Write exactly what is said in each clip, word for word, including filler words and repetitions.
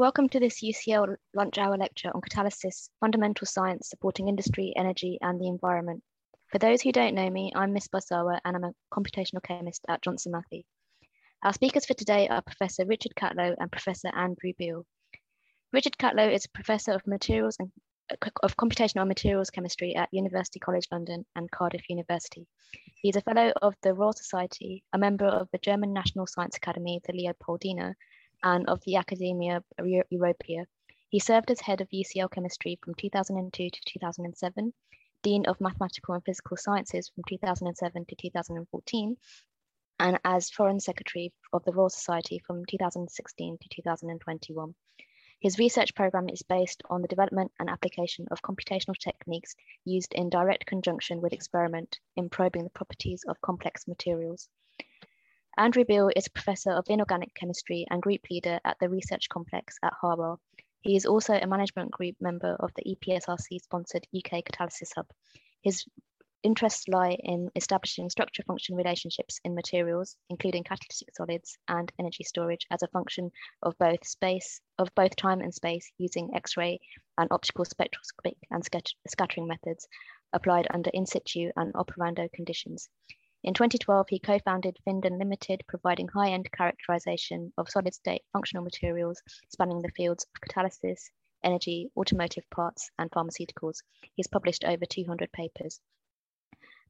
Welcome to this U C L lunch hour lecture on catalysis, fundamental science supporting industry, energy and the environment. For those who don't know me, I'm Miss Barsawa and I'm a computational chemist at Johnson Matthey. Our speakers for today are Professor Richard Catlow and Professor Andrew Beale. Richard Catlow is a Professor of Materials and of Computational and Materials Chemistry at University College London and Cardiff University. He's a Fellow of the Royal Society, a member of the German National Science Academy, the Leopoldina, and of the Academia Europaea. He served as Head of U C L Chemistry from two thousand two to two thousand seven, Dean of Mathematical and Physical Sciences from two thousand seven to two thousand fourteen, and as Foreign Secretary of the Royal Society from two thousand sixteen to two thousand twenty-one. His research programme is based on the development and application of computational techniques used in direct conjunction with experiment in probing the properties of complex materials. Andrew Beale is a Professor of Inorganic Chemistry and Group Leader at the Research Complex at Harwell. He is also a management group member of the E P S R C-sponsored U K Catalysis Hub. His interests lie in establishing structure-function relationships in materials, including catalytic solids and energy storage as a function of both space, of both time and space, using X-ray and optical spectroscopic and scattering methods applied under in situ and operando conditions. In twenty twelve, he co-founded Finden Limited, providing high-end characterization of solid-state functional materials spanning the fields of catalysis, energy, automotive parts, and pharmaceuticals. He's published over two hundred papers.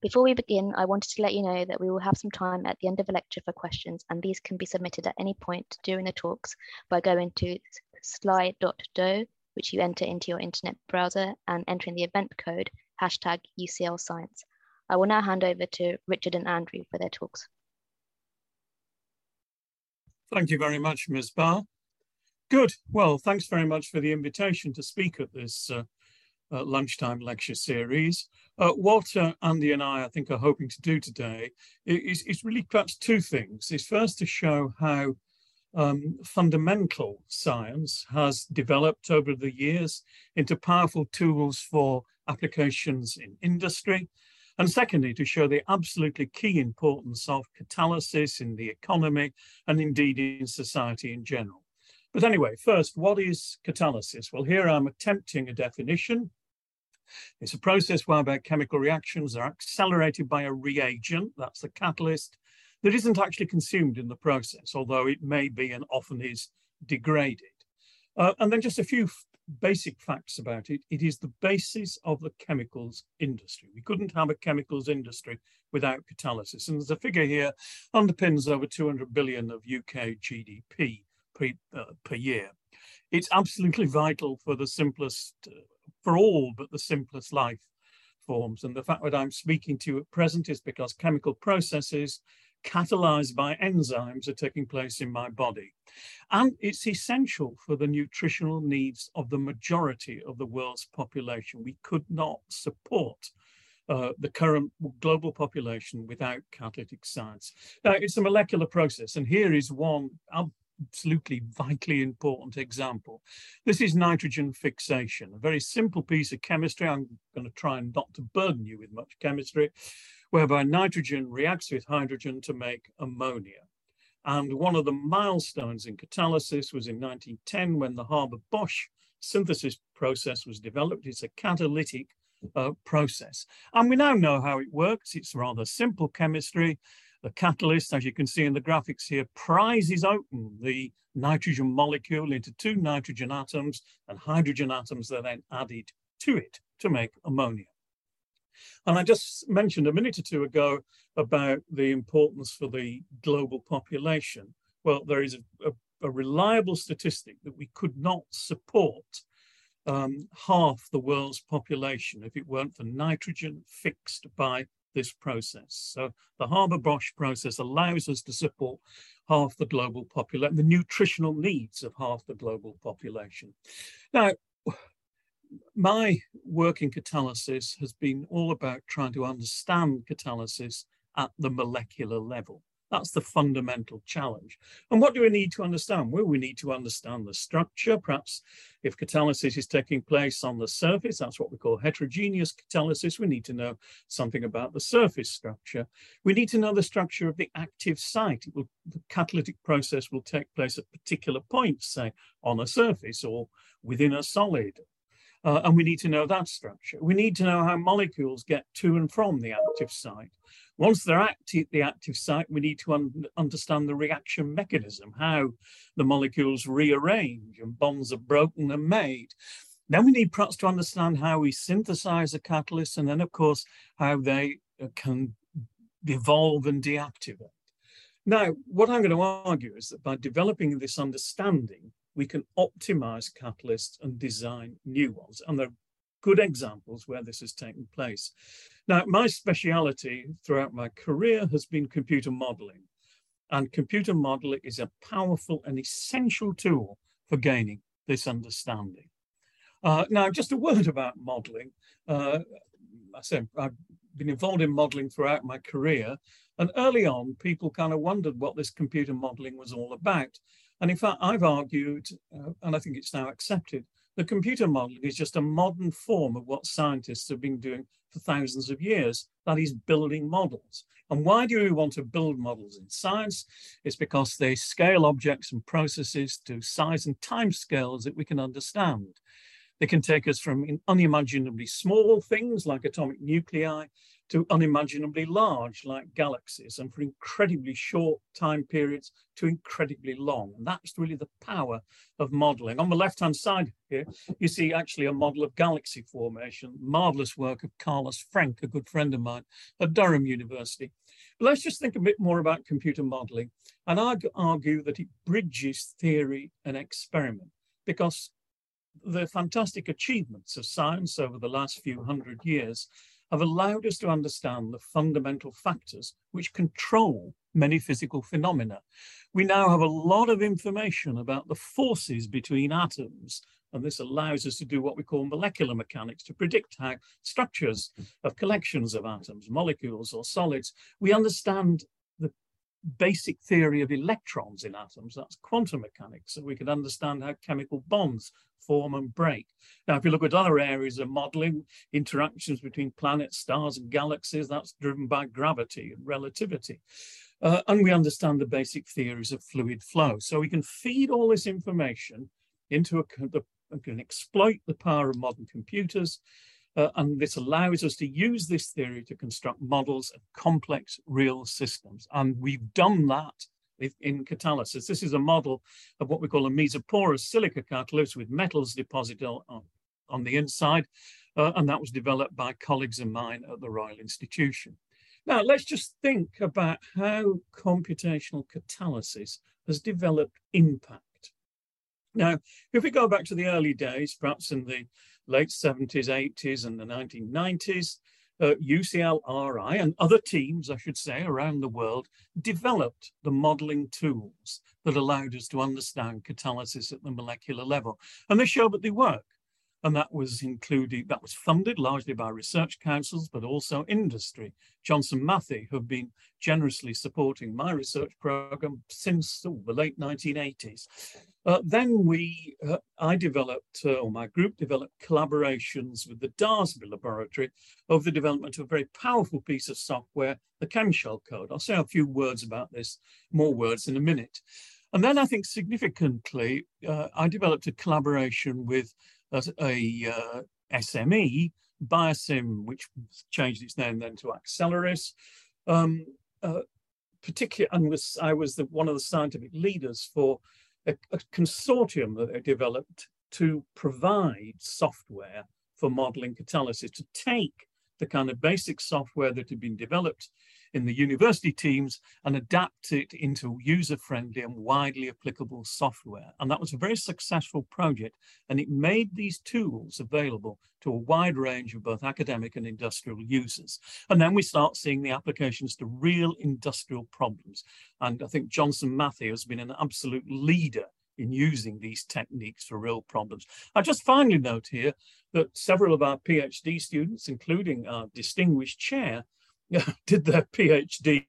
Before we begin, I wanted to let you know that we will have some time at the end of the lecture for questions, and these can be submitted at any point during the talks by going to slide dot d o, which you enter into your internet browser, and entering the event code, hashtag U C L Science. I will now hand over to Richard and Andrew for their talks. Thank you very much, Miz Barr. Good. Well, thanks very much for the invitation to speak at this uh, Uh, lunchtime lecture series. Uh, what uh, Andy and I, I think, are hoping to do today is, is really perhaps two things. It's first to show how um, fundamental science has developed over the years into powerful tools for applications in industry. And secondly, to show the absolutely key importance of catalysis in the economy and indeed in society in general. But anyway, first, what is catalysis? Well, here I'm attempting a definition. It's a process whereby chemical reactions are accelerated by a reagent, that's the catalyst, that isn't actually consumed in the process, although it may be and often is degraded. Uh, and then just a few basic facts about it. It is the basis of the chemicals industry. We couldn't have a chemicals industry without catalysis. And there's a figure here underpins over two hundred billion of U K G D P per, uh, per year. It's absolutely vital for the simplest uh, for all but the simplest life forms. And the fact that I'm speaking to you at present is because chemical processes catalyzed by enzymes are taking place in my body. And it's essential for the nutritional needs of the majority of the world's population. We could not support Uh, the current global population without catalytic science. Now, it's a molecular process, and here is one absolutely vitally important example. This is nitrogen fixation, a very simple piece of chemistry. I'm going to try and not to burden you with much chemistry, whereby nitrogen reacts with hydrogen to make ammonia. And one of the milestones in catalysis was in nineteen ten when the Haber-Bosch synthesis process was developed. It's a catalytic uh, process. And we now know how it works. It's rather simple chemistry. The catalyst, as you can see in the graphics here, prizes open the nitrogen molecule into two nitrogen atoms, and hydrogen atoms are then added to it to make ammonia. And I just mentioned a minute or two ago about the importance for the global population. Well, there is a, a, a reliable statistic that we could not support um, half the world's population if it weren't for nitrogen fixed by this process. So the Haber-Bosch process allows us to support half the global population, the nutritional needs of half the global population. Now, my work in catalysis has been all about trying to understand catalysis at the molecular level. That's the fundamental challenge. And what do we need to understand? Well, we need to understand the structure. Perhaps if catalysis is taking place on the surface, that's what we call heterogeneous catalysis. We need to know something about the surface structure. We need to know the structure of the active site. It will, the catalytic process will take place at particular points, say on a surface or within a solid. Uh, and we need to know that structure. We need to know how molecules get to and from the active site. Once they're active, the active site, we need to un understand the reaction mechanism, how the molecules rearrange and bonds are broken and made. Then we need perhaps to understand how we synthesize a catalyst, and then, of course, how they can evolve and deactivate. Now, what I'm going to argue is that by developing this understanding, we can optimize catalysts and design new ones. And there are good examples where this has taken place. Now, my speciality throughout my career has been computer modeling. And computer modeling is a powerful and essential tool for gaining this understanding. Uh, now, just a word about modeling. Uh, I said I've been involved in modeling throughout my career. And early on, people kind of wondered what this computer modeling was all about. And in fact, I've argued, uh, and I think it's now accepted, that computer modeling is just a modern form of what scientists have been doing for thousands of years, that is building models. And why do we want to build models in science? It's because they scale objects and processes to size and time scales that we can understand. They can take us from unimaginably small things like atomic nuclei to unimaginably large like galaxies, and for incredibly short time periods to incredibly long. And that's really the power of modeling. On the left-hand side here, you see actually a model of galaxy formation, marvelous work of Carlos Frank, a good friend of mine at Durham University. But let's just think a bit more about computer modeling. And I'd argue that it bridges theory and experiment, because the fantastic achievements of science over the last few hundred years have allowed us to understand the fundamental factors which control many physical phenomena. We now have a lot of information about the forces between atoms, and this allows us to do what we call molecular mechanics, to predict how structures of collections of atoms, molecules or solids. We understand the basic theory of electrons in atoms, that's quantum mechanics, so we can understand how chemical bonds form and break. Now, if you look at other areas of modeling, interactions between planets, stars and galaxies, that's driven by gravity and relativity. Uh, and we understand the basic theories of fluid flow. So we can feed all this information into a, the, we can exploit the power of modern computers. Uh, and this allows us to use this theory to construct models of complex real systems. And we've done that in catalysis. This is a model of what we call a mesoporous silica catalyst with metals deposited on, on the inside, uh, and that was developed by colleagues of mine at the Royal Institution. Now, let's just think about how computational catalysis has developed impact. Now, if we go back to the early days, perhaps in the late seventies, eighties and the nineteen nineties, Uh, U C L R I and other teams, I should say, around the world developed the modeling tools that allowed us to understand catalysis at the molecular level. And they showed that they work. And that was included, that was funded largely by research councils, but also industry. Johnson Matthey have been generously supporting my research program since oh, the late nineteen eighties. Uh, then we, uh, I developed, uh, or my group developed collaborations with the Daresbury Laboratory over the development of a very powerful piece of software, the ChemShell code. I'll say a few words about this, more words in a minute. And then I think significantly, uh, I developed a collaboration with a, a uh, S M E, Biosim, which changed its name then to Accelrys, um, uh, particular, and was, I was the, one of the scientific leaders for a, a consortium that they developed to provide software for modeling catalysis, to take the kind of basic software that had been developed in the university teams and adapt it into user-friendly and widely applicable software. And that was a very successful project, and it made these tools available to a wide range of both academic and industrial users. And then we start seeing the applications to real industrial problems. And I think Johnson Matthey has been an absolute leader in using these techniques for real problems. I just finally note here that several of our PhD students, including our distinguished chair, did their PhD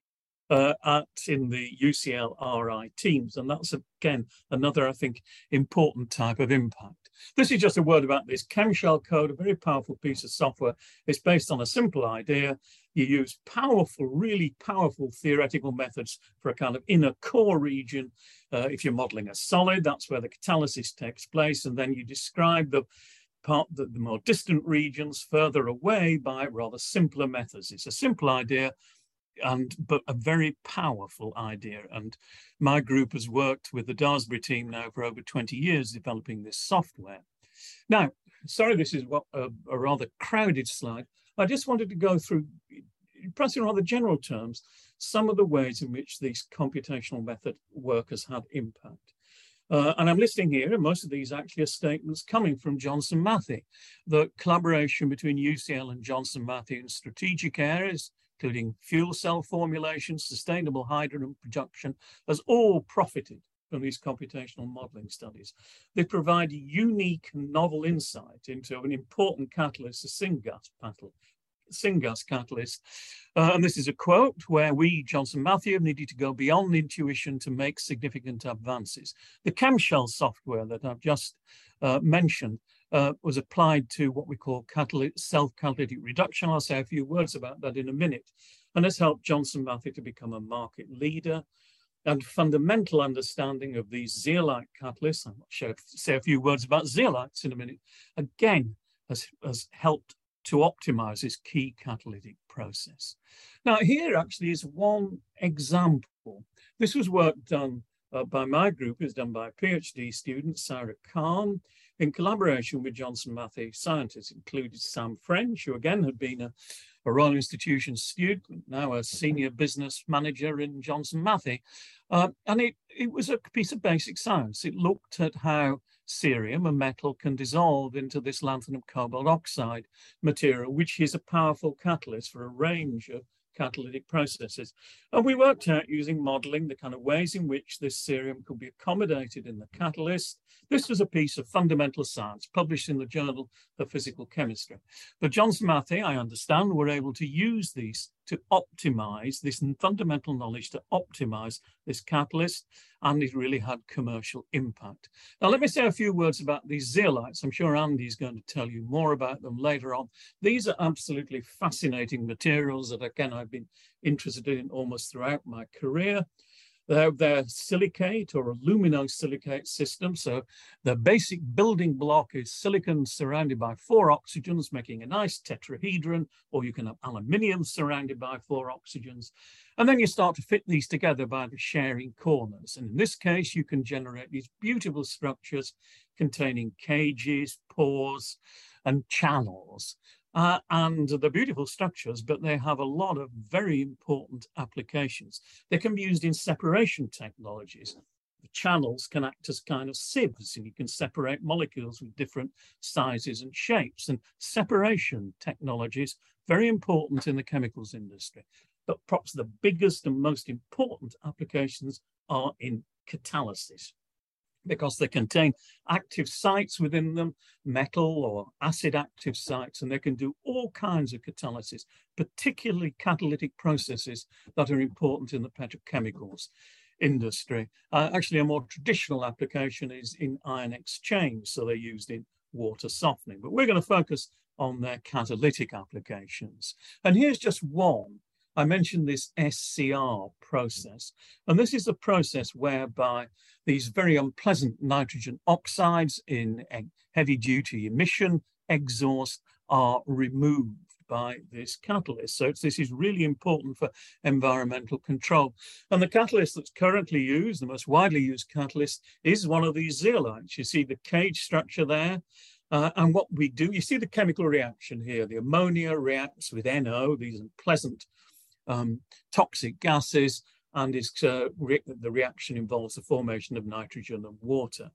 uh, at in the U C L R I teams. And that's, again, another, I think, important type of impact. This is just a word about this ChemShell code, a very powerful piece of software. It's based on a simple idea. You use powerful, really powerful theoretical methods for a kind of inner core region. Uh, if you're modeling a solid, that's where the catalysis takes place. And then you describe the part that the more distant regions further away by rather simpler methods. It's a simple idea, and but a very powerful idea. And my group has worked with the Daresbury team now for over twenty years developing this software. Now, sorry, this is what a, a rather crowded slide. I just wanted to go through, perhaps in rather general terms, some of the ways in which these computational method work has had impact. Uh, and I'm listing here, and most of these actually are statements coming from Johnson Matthey. The collaboration between U C L and Johnson Matthey in strategic areas, including fuel cell formulation, sustainable hydrogen production, has all profited from these computational modeling studies. They provide unique and novel insight into an important catalyst, the syngas catalyst. syngas catalyst. Uh, and this is a quote where we, Johnson Matthey, have needed to go beyond intuition to make significant advances. The ChemShell software that I've just uh, mentioned uh, was applied to what we call self-catalytic reduction. I'll say a few words about that in a minute. And this helped Johnson Matthey to become a market leader. And fundamental understanding of these zeolite catalysts, I'm not sure if I say a few words about zeolites in a minute, again, has, has helped to optimize this key catalytic process. Now, here actually is one example. This was work done uh, by my group. It was done by a PhD student, Sarah Khan, in collaboration with Johnson Matthey scientists, included Sam French, who again had been a, a Royal Institution student, now a senior business manager in Johnson Matthey. Uh, and it, it was a piece of basic science. It looked at how cerium, a metal, can dissolve into this lanthanum cobalt oxide material, which is a powerful catalyst for a range of catalytic processes. And we worked out using modeling the kind of ways in which this cerium could be accommodated in the catalyst. This was a piece of fundamental science published in the Journal of Physical Chemistry. But Johnson Matthey, I understand, were able to use these to optimize this fundamental knowledge to optimize this catalyst, and it really had commercial impact. Now, let me say a few words about these zeolites. I'm sure Andy's going to tell you more about them later on. These are absolutely fascinating materials that, again, I've been interested in almost throughout my career. They're, they're silicate or aluminosilicate system. So the basic building block is silicon surrounded by four oxygens, making a nice tetrahedron, or you can have aluminium surrounded by four oxygens. And then you start to fit these together by the sharing corners. And in this case, you can generate these beautiful structures containing cages, pores, and channels. Uh, and the beautiful structures, but they have a lot of very important applications. They can be used in separation technologies. The channels can act as kind of sieves, and you can separate molecules with different sizes and shapes. And separation technologies, very important in the chemicals industry. But perhaps the biggest and most important applications are in catalysis, because they contain active sites within them, metal or acid active sites, and they can do all kinds of catalysis, particularly catalytic processes that are important in the petrochemicals industry. Uh, actually, a more traditional application is in ion exchange, so they're used in water softening. But we're going to focus on their catalytic applications. And here's just one. I mentioned this S C R process, and this is the process whereby these very unpleasant nitrogen oxides in heavy-duty emission exhaust are removed by this catalyst. So it's, this is really important for environmental control. And the catalyst that's currently used, the most widely used catalyst, is one of these zeolites. You see the cage structure there. Uh, and what we do, you see the chemical reaction here. The ammonia reacts with N O, these unpleasant Um, toxic gases, and is, uh, re the reaction involves the formation of nitrogen and water.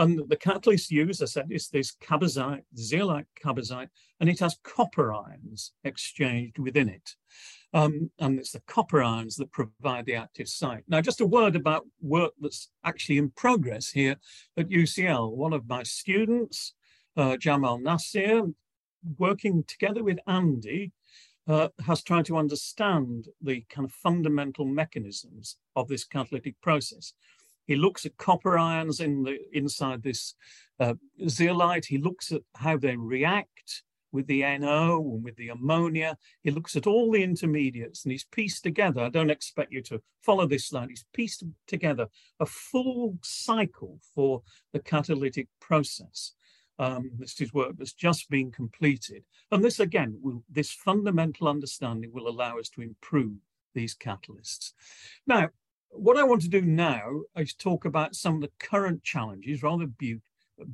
And the catalyst used, as I said, is this kabazite, zeolite kabazite, and it has copper ions exchanged within it. Um, and it's the copper ions that provide the active site. Now, just a word about work that's actually in progress here at U C L. One of my students, uh, Jamal Nasir, working together with Andy, uh, has tried to understand the kind of fundamental mechanisms of this catalytic process. He looks at copper ions in the, inside this uh, zeolite. He looks at how they react with the N O and with the ammonia. He looks at all the intermediates and he's pieced together, I don't expect you to follow this slide, he's pieced together a full cycle for the catalytic process. Um, this is work that's just been completed. And this again, will, this fundamental understanding will allow us to improve these catalysts. Now, what I want to do now is talk about some of the current challenges, rather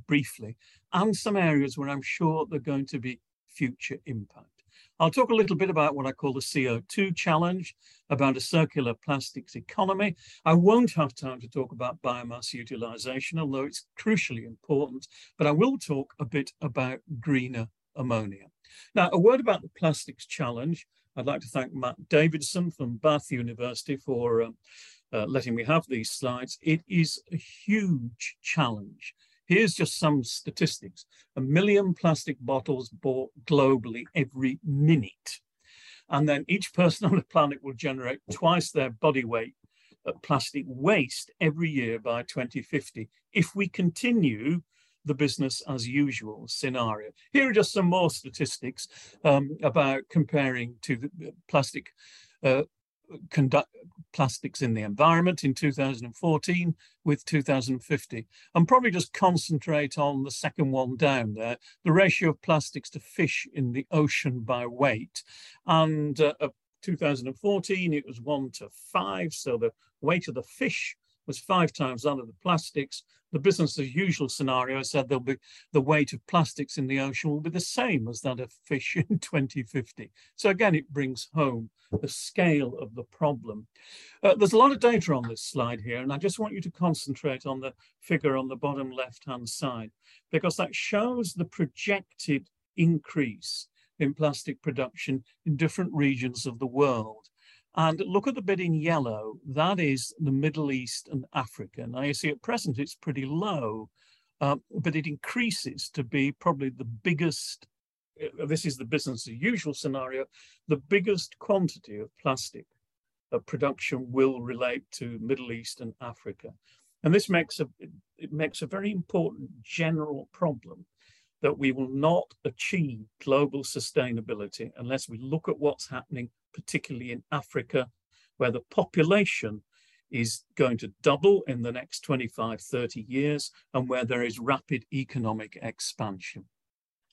briefly, and some areas where I'm sure they're going to be future impact. I'll talk a little bit about what I call the C O two challenge, about a circular plastics economy. I won't have time to talk about biomass utilisation, although it's crucially important, but I will talk a bit about greener ammonia. Now, a word about the plastics challenge. I'd like to thank Matt Davidson from Bath University for um, uh, letting me have these slides. It is a huge challenge. Here's just some statistics. A million plastic bottles bought globally every minute. And then each person on the planet will generate twice their body weight of plastic waste every year by twenty fifty if we continue the business as usual scenario. Here are just some more statistics um, about comparing to the plastic uh, Conduct plastics in the environment in two thousand fourteen with two thousand fifty, and probably just concentrate on the second one down there, the ratio of plastics to fish in the ocean by weight. And uh, two thousand fourteen it was one to five, so the weight of the fish was five times that of the plastics. The business as usual scenario said there'll be the weight of plastics in the ocean will be the same as that of fish in twenty fifty. So again, it brings home the scale of the problem. Uh, there's a lot of data on this slide here, and I just want you to concentrate on the figure on the bottom left-hand side, because that shows the projected increase in plastic production in different regions of the world. And look at the bit in yellow, that is the Middle East and Africa. Now you see at present it's pretty low, uh, but it increases to be probably the biggest, this is the business as usual scenario, the biggest quantity of plastic uh, production will relate to Middle East and Africa. And this makes a, it makes a very important general problem that we will not achieve global sustainability unless we look at what's happening particularly in Africa, where the population is going to double in the next twenty-five, thirty years, and where there is rapid economic expansion.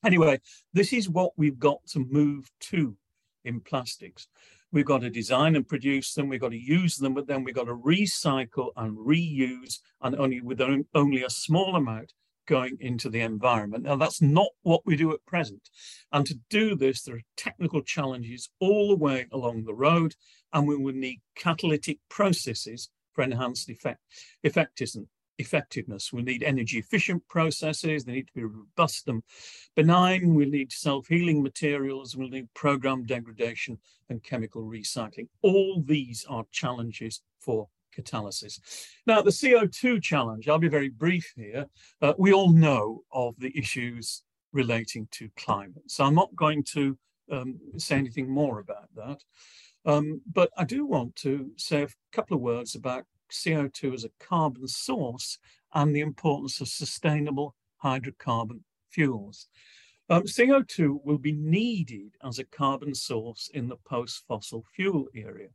Anyway, this is what we've got to move to in plastics. We've got to design and produce them, we've got to use them, but then we've got to recycle and reuse, and only with only a small amount going into the environment. Now that's not what we do at present. And to do this, there are technical challenges all the way along the road, and we will need catalytic processes for enhanced effect, effectiveness. We'll need energy efficient processes, they need to be robust and benign, we'll need self-healing materials, we'll need program degradation and chemical recycling. All these are challenges for catalysis. Now, the C O two challenge, I'll be very brief here. Uh, we all know of the issues relating to climate, so I'm not going to um, say anything more about that. Um, but I do want to say a couple of words about C O two as a carbon source and the importance of sustainable hydrocarbon fuels. Um, C O two will be needed as a carbon source in the post-fossil fuel area.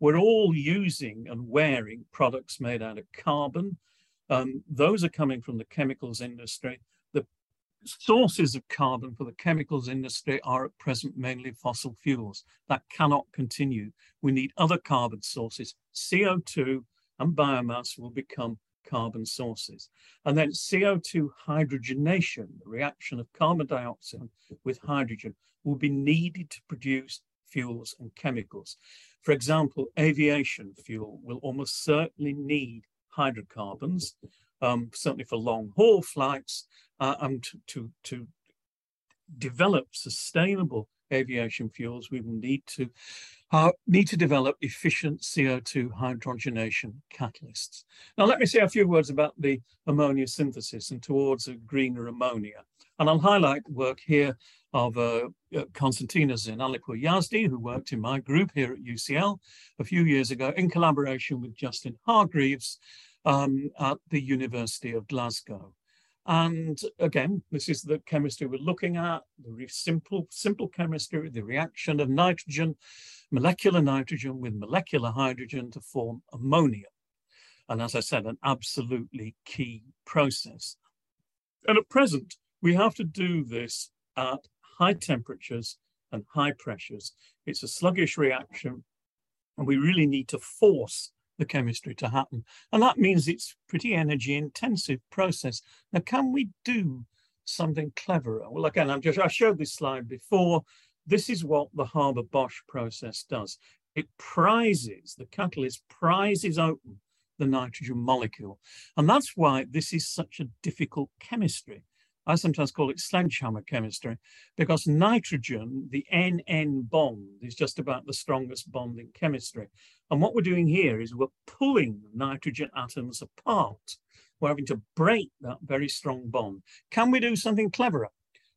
We're all using and wearing products made out of carbon. Um, those are coming from the chemicals industry. The sources of carbon for the chemicals industry are at present mainly fossil fuels. That cannot continue. We need other carbon sources. C O two and biomass will become carbon sources. And then C O two hydrogenation, the reaction of carbon dioxide with hydrogen, will be needed to produce fuels and chemicals. For example, aviation fuel will almost certainly need hydrocarbons, um, certainly for long haul flights, uh, and to, to, to develop sustainable aviation fuels, we will need to uh, need to develop efficient C O two hydrogenation catalysts. Now, let me say a few words about the ammonia synthesis and towards a greener ammonia. And I'll highlight the work here of uh, Konstantinos Zinalikou Yazdi, who worked in my group here at U C L a few years ago in collaboration with Justin Hargreaves um, at the University of Glasgow. And again, this is the chemistry we're looking at, the simple, simple chemistry, the reaction of nitrogen, molecular nitrogen with molecular hydrogen to form ammonia. And as I said, an absolutely key process. And at present, we have to do this at high temperatures and high pressures. It's a sluggish reaction, and we really need to force the chemistry to happen. And that means it's pretty energy intensive process. Now, can we do something cleverer? Well, again, I'm just, I showed this slide before. This is what the Haber-Bosch process does. It prizes, the catalyst prizes open the nitrogen molecule. And that's why this is such a difficult chemistry. I sometimes call it sledgehammer chemistry, because nitrogen, the N N bond, is just about the strongest bond in chemistry. And what we're doing here is we're pulling nitrogen atoms apart. We're having to break that very strong bond. Can we do something cleverer?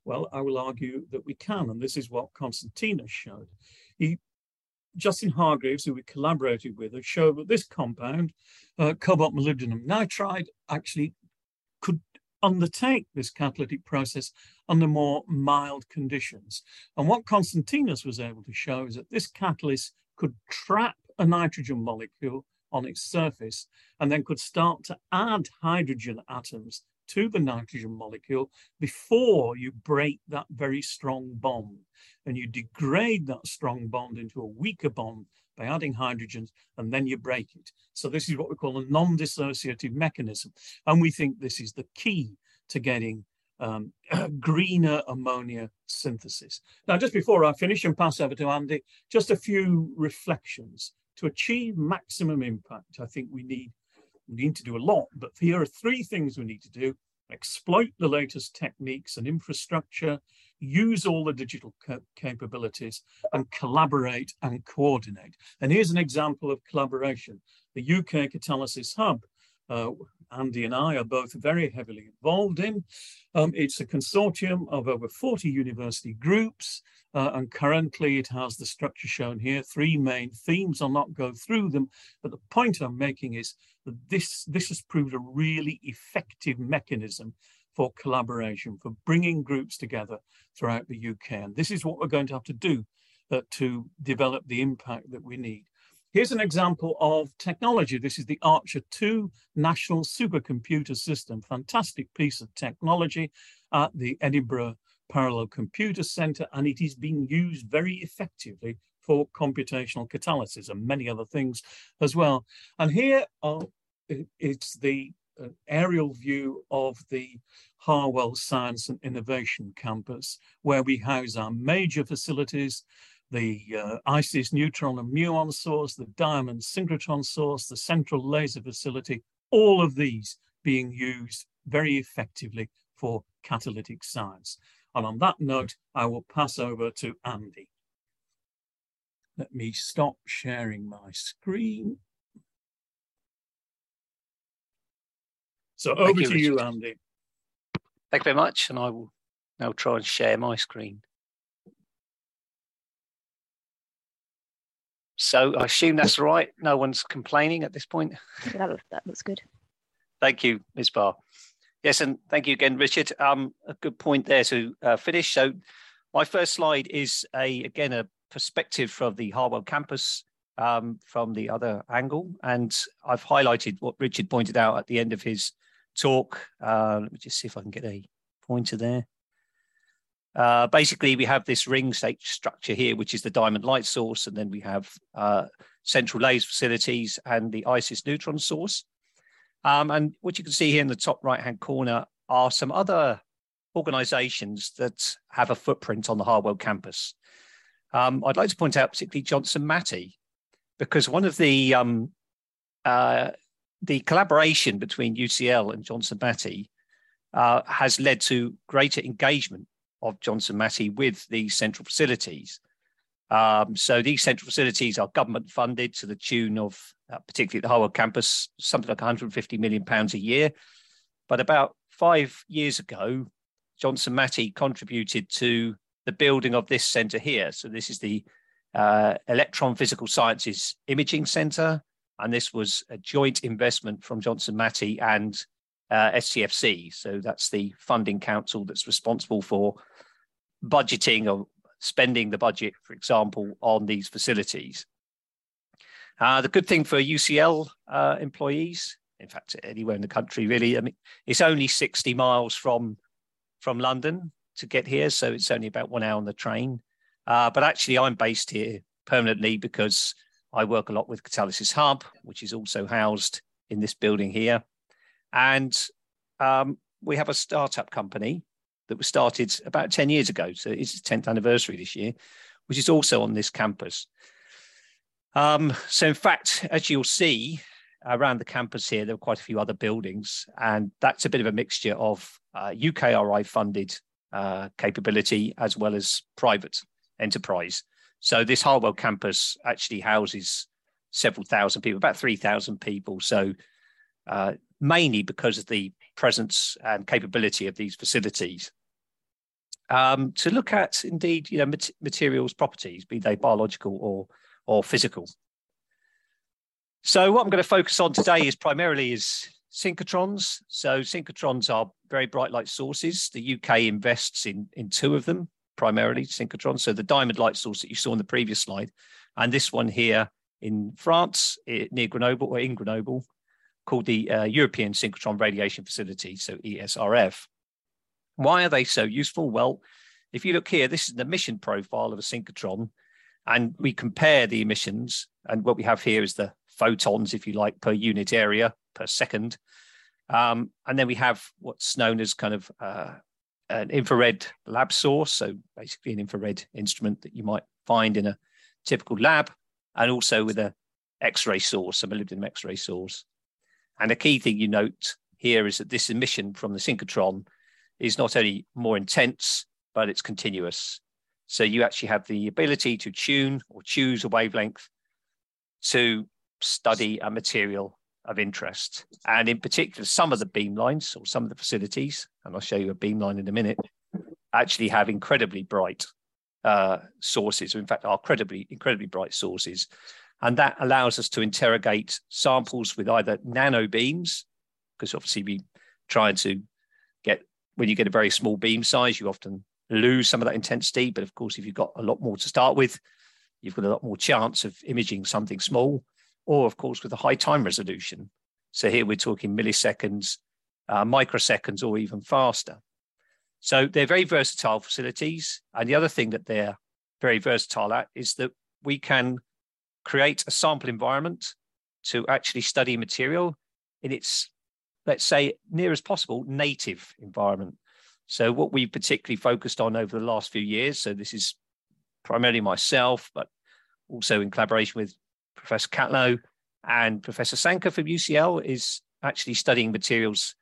Well, I will argue that we can, and this is what Konstantinos showed. He, Justin Hargreaves, who we collaborated with, has showed that this compound, uh, cobalt molybdenum nitride, actually could undertake this catalytic process under more mild conditions. And what Konstantinos was able to show is that this catalyst could trap a nitrogen molecule on its surface and then could start to add hydrogen atoms to the nitrogen molecule before you break that very strong bond. And you degrade that strong bond into a weaker bond by adding hydrogens, and then you break it. So this is what we call a non-dissociative mechanism. And we think this is the key to getting um, greener ammonia synthesis. Now, just before I finish and pass over to Andy, just a few reflections. To achieve maximum impact, I think we need, we need to do a lot, but here are three things we need to do. Exploit the latest techniques and infrastructure, use all the digital capabilities, and collaborate and coordinate. And here's an example of collaboration. The U K Catalysis Hub, uh, Andy and I are both very heavily involved in. Um, it's a consortium of over forty university groups, uh, and currently it has the structure shown here, three main themes. I'll not go through them, but the point I'm making is that this, this has proved a really effective mechanism for collaboration, for bringing groups together throughout the U K. And this is what we're going to have to do uh, to develop the impact that we need. Here's an example of technology. This is the Archer two National Supercomputer System. Fantastic piece of technology at the Edinburgh Parallel Computer Centre, and it is being used very effectively for computational catalysis and many other things as well. And here are, it's the an aerial view of the Harwell Science and Innovation Campus, where we house our major facilities, the uh, ICIS neutron and muon source, the Diamond synchrotron source, the Central Laser Facility, all of these being used very effectively for catalytic science. And on that note, I will pass over to Andy. Let me stop sharing my screen. So over you, to Richard. You, Andy. Thank you very much. And I will now try and share my screen. So I assume that's right. No one's complaining at this point. That, that looks good. Thank you, Miz Barr. Yes, and thank you again, Richard. Um, a good point there to uh, finish. So my first slide is, a again, a perspective from the Harwell campus um, from the other angle. And I've highlighted what Richard pointed out at the end of his talk. Uh, let me just see if I can get a pointer there. Uh, basically, we have this ring shaped structure here, which is the Diamond light source, and then we have uh, Central Laser Facilities and the ICIS neutron source. Um, and what you can see here in the top right-hand corner are some other organisations that have a footprint on the Harwell campus. Um, I'd like to point out particularly Johnson Matthey, because one of the um, uh, the collaboration between U C L and Johnson Matthey uh, has led to greater engagement of Johnson Matthey with these central facilities. Um, so these central facilities are government funded to the tune of, uh, particularly the Harwell campus, something like one hundred and fifty million pounds a year. But about five years ago, Johnson Matthey contributed to the building of this centre here. So this is the uh, Electron Physical Sciences Imaging Centre, and this was a joint investment from Johnson Matthey and uh, S C F C. So that's the funding council that's responsible for budgeting or spending the budget, for example, on these facilities. Uh, the good thing for U C L uh, employees, in fact, anywhere in the country really, I mean, it's only sixty miles from from London to get here, so it's only about one hour on the train. Uh, but actually, I'm based here permanently because I work a lot with Catalysis Hub, which is also housed in this building here. And um, we have a startup company that was started about ten years ago, so it's its tenth anniversary this year, which is also on this campus. Um, so in fact, as you'll see, around the campus here, there were quite a few other buildings, and that's a bit of a mixture of uh, U K R I-funded uh, capability as well as private enterprise. So this Harwell campus actually houses several thousand people, about three thousand people. So uh, mainly because of the presence and capability of these facilities. Um, to look at, indeed, you know, mat- materials properties, be they biological or, or physical. So what I'm going to focus on today is primarily is synchrotrons. So synchrotrons are very bright light sources. The U K invests in, in two of them, primarily synchrotrons. So the Diamond light source that you saw in the previous slide, and this one here in France, near Grenoble or in Grenoble, called the uh, European Synchrotron Radiation Facility, so E S R F. Why are they so useful? Well, if you look here, this is the emission profile of a synchrotron, and we compare the emissions, and what we have here is the photons, if you like, per unit area per second. Um, and then we have what's known as kind of uh, an infrared lab source, so basically an infrared instrument that you might find in a typical lab, and also with an X-ray source, a molybdenum X-ray source. And the key thing you note here is that this emission from the synchrotron is not only more intense, but it's continuous. So you actually have the ability to tune or choose a wavelength to study a material of interest, and in particular some of the beamlines or some of the facilities, and I'll show you a beamline in a minute, actually have incredibly bright uh, sources, or in fact are incredibly, incredibly bright sources, and that allows us to interrogate samples with either nano beams, because obviously we try to get, when you get a very small beam size you often lose some of that intensity, but of course if you've got a lot more to start with, you've got a lot more chance of imaging something small, or of course with a high time resolution. So here we're talking milliseconds, uh, microseconds, or even faster. So they're very versatile facilities. And the other thing that they're very versatile at is that we can create a sample environment to actually study material in its, let's say, near as possible, native environment. So what we've particularly focused on over the last few years, so this is primarily myself, but also in collaboration with Professor Catlow and Professor Sanker from U C L, is actually studying materials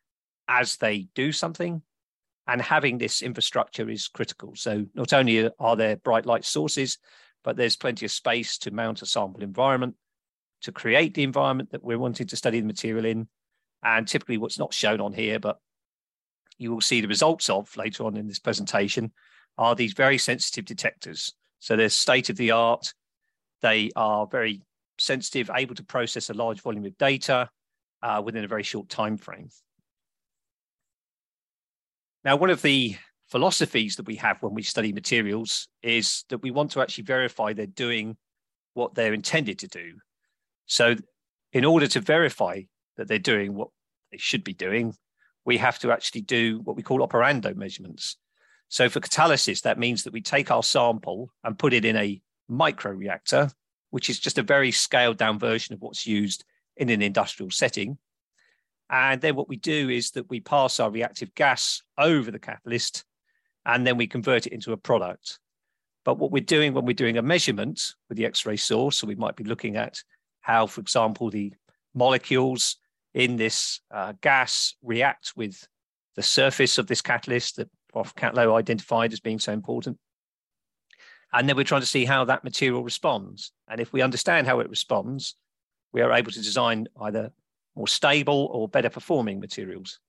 as they do something, and having this infrastructure is critical. So not only are there bright light sources, but there's plenty of space to mount a sample environment, to create the environment that we're wanting to study the material in. And typically what's not shown on here, but you will see the results of later on in this presentation, are these very sensitive detectors. So they're state of the art. They are very sensitive, able to process a large volume of data uh, within a very short time frame. Now, one of the philosophies that we have when we study materials is that we want to actually verify they're doing what they're intended to do. So in order to verify that they're doing what they should be doing, we have to actually do what we call operando measurements. So for catalysis, that means that we take our sample and put it in a microreactor, which is just a very scaled down version of what's used in an industrial setting. And then what we do is that we pass our reactive gas over the catalyst, and then we convert it into a product. But what we're doing when we're doing a measurement with the X-ray source, so we might be looking at how, for example, the molecules in this uh, gas react with the surface of this catalyst that Professor Catlow identified as being so important. And then we're trying to see how that material responds. And if we understand how it responds, we are able to design either more stable or better performing materials.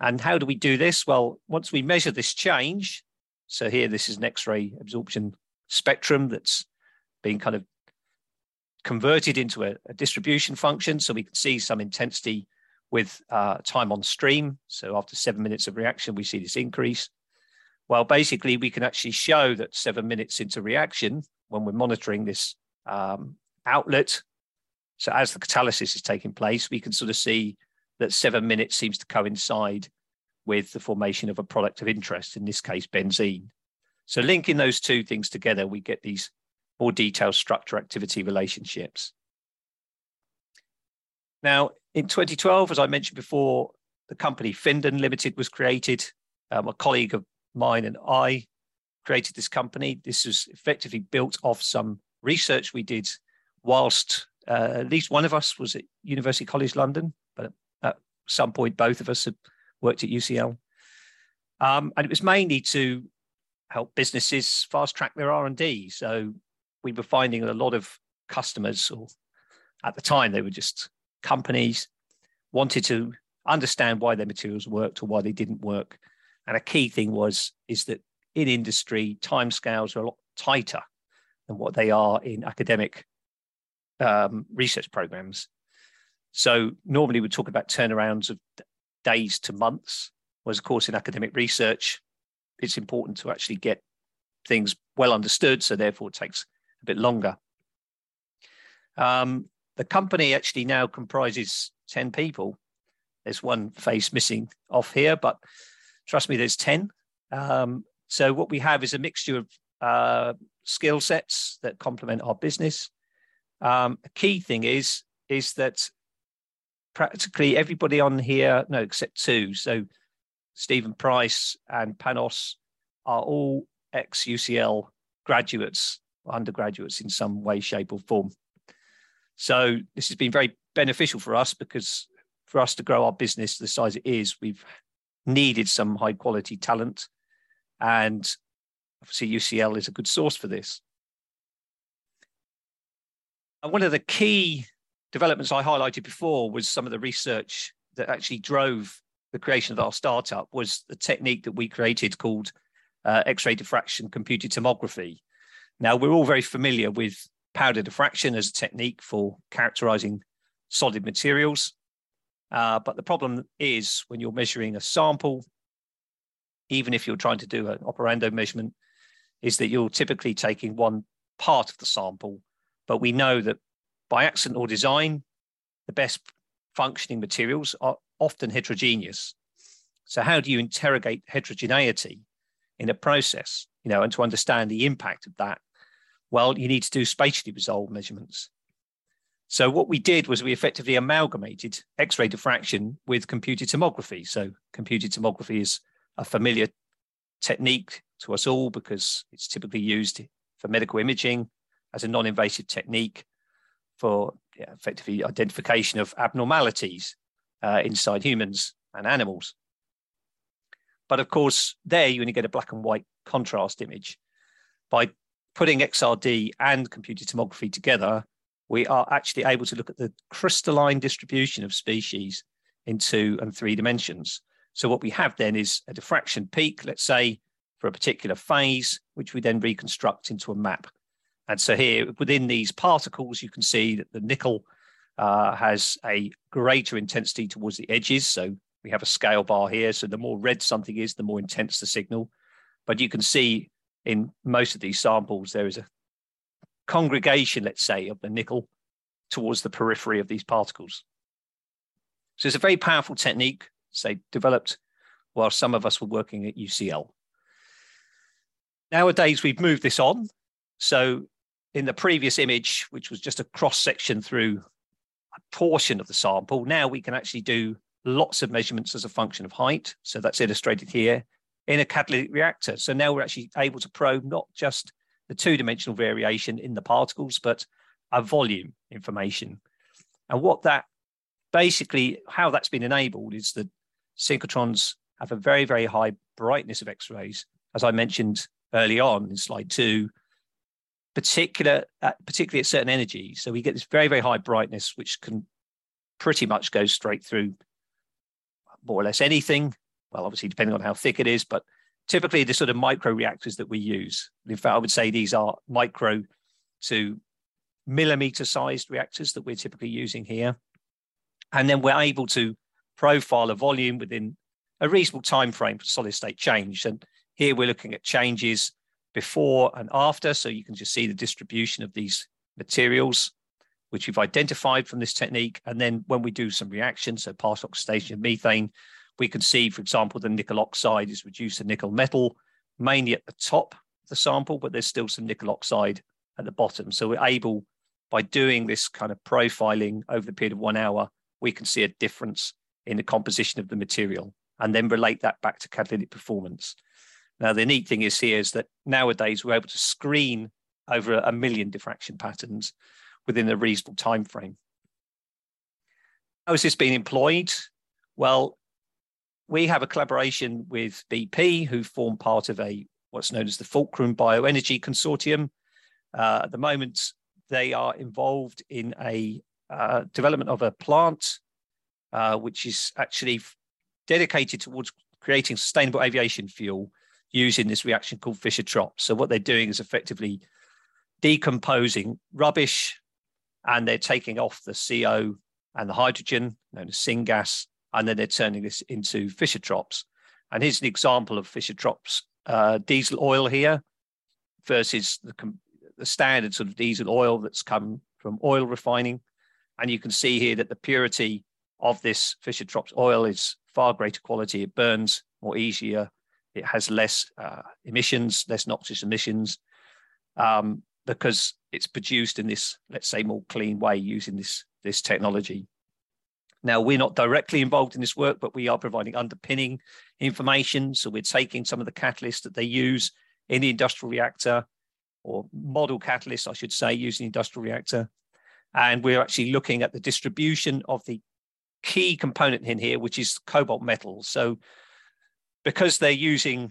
And how do we do this? Well, once we measure this change, so here this is an X-ray absorption spectrum that's being kind of converted into a, a distribution function. So we can see some intensity with uh, time on stream. So after seven minutes of reaction, we see this increase. Well, basically, we can actually show that seven minutes into reaction, when we're monitoring this um, outlet, so as the catalysis is taking place, we can sort of see that seven minutes seems to coincide with the formation of a product of interest, in this case, benzene. So linking those two things together, we get these more detailed structure-activity relationships. Now, in twenty twelve, as I mentioned before, the company Finden Limited was created. Um, a colleague of mine and I created this company. This was effectively built off some research we did whilst uh, at least one of us was at University College London, but at some point both of us had worked at U C L. Um, and it was mainly to help businesses fast track their R and D. So we were finding a lot of customers, or at the time they were just companies, wanted to understand why their materials worked or why they didn't work. And a key thing was, is that in industry, timescales are a lot tighter than what they are in academic um, research programs. So normally we talk about turnarounds of days to months, whereas of course in academic research, it's important to actually get things well understood. So therefore it takes a bit longer. Um, the company actually now comprises ten people. There's one face missing off here, but trust me, there's ten. Um, so what we have is a mixture of uh, skill sets that complement our business. Um, a key thing is, is that practically everybody on here, no, except two. So Stephen Price and Panos are all ex-U C L graduates, or undergraduates in some way, shape or form. So this has been very beneficial for us, because for us to grow our business the size it is, we've needed some high quality talent, and obviously U C L is a good source for this. And one of the key developments I highlighted before was some of the research that actually drove the creation of our startup was the technique that we created called uh, X-ray diffraction computed tomography. Now, we're all very familiar with powder diffraction as a technique for characterizing solid materials. Uh, but the problem is when you're measuring a sample, even if you're trying to do an operando measurement, is that you're typically taking one part of the sample. But we know that by accident or design, the best functioning materials are often heterogeneous. So how do you interrogate heterogeneity in a process, you know, and to understand the impact of that? Well, you need to do spatially resolved measurements. So what we did was we effectively amalgamated X-ray diffraction with computed tomography. So computed tomography is a familiar technique to us all because it's typically used for medical imaging as a non-invasive technique for yeah, effectively identification of abnormalities uh, inside humans and animals. But of course, there you only get a black and white contrast image. By putting X R D and computed tomography together, we are actually able to look at the crystalline distribution of species in two and three dimensions. So what we have then is a diffraction peak, let's say, for a particular phase, which we then reconstruct into a map. And so here within these particles, you can see that the nickel uh, has a greater intensity towards the edges. So we have a scale bar here. So the more red something is, the more intense the signal. But you can see in most of these samples, there is a congregation, let's say, of the nickel towards the periphery of these particles. So it's a very powerful technique, say, developed while some of us were working at U C L. Nowadays, we've moved this on. So in the previous image, which was just a cross-section through a portion of the sample, now we can actually do lots of measurements as a function of height. So that's illustrated here in a catalytic reactor. So now we're actually able to probe not just the two-dimensional variation in the particles, but a volume information. And what that basically, how that's been enabled is that synchrotron's have a very, very high brightness of X-rays, as I mentioned early on in slide two, particular, uh, particularly at certain energies. So we get this very, very high brightness, which can pretty much go straight through more or less anything. Well, obviously, depending on how thick it is, but typically the sort of micro reactors that we use. In fact, I would say these are micro to millimeter sized reactors that we're typically using here. And then we're able to profile a volume within a reasonable time frame for solid state change. And here we're looking at changes before and after. So you can just see the distribution of these materials, which we've identified from this technique. And then when we do some reactions, so partial oxidation of methane, we can see, for example, the nickel oxide is reduced to nickel metal, mainly at the top of the sample, but there's still some nickel oxide at the bottom. So we're able, by doing this kind of profiling over the period of one hour, we can see a difference in the composition of the material and then relate that back to catalytic performance. Now, the neat thing is here is that nowadays we're able to screen over a million diffraction patterns within a reasonable time frame. How has this been employed? Well, we have a collaboration with B P, who form part of a what's known as the Fulcrum Bioenergy Consortium. Uh, at the moment, they are involved in a uh, development of a plant, uh, which is actually dedicated towards creating sustainable aviation fuel using this reaction called Fischer-Tropsch. So what they're doing is effectively decomposing rubbish, and they're taking off the C O and the hydrogen, known as syngas, and then they're turning this into Fischer-Tropsch. And here's an example of Fischer-Tropsch uh, diesel oil here versus the, the standard sort of diesel oil that's come from oil refining. And you can see here that the purity of this Fischer-Tropsch oil is far greater quality. It burns more easier. It has less uh, emissions, less noxious emissions, um, because it's produced in this, let's say, more clean way using this, this technology. Now, we're not directly involved in this work, but we are providing underpinning information. So we're taking some of the catalysts that they use in the industrial reactor, or model catalysts, I should say, using the industrial reactor. And we're actually looking at the distribution of the key component in here, which is cobalt metal. So because they're using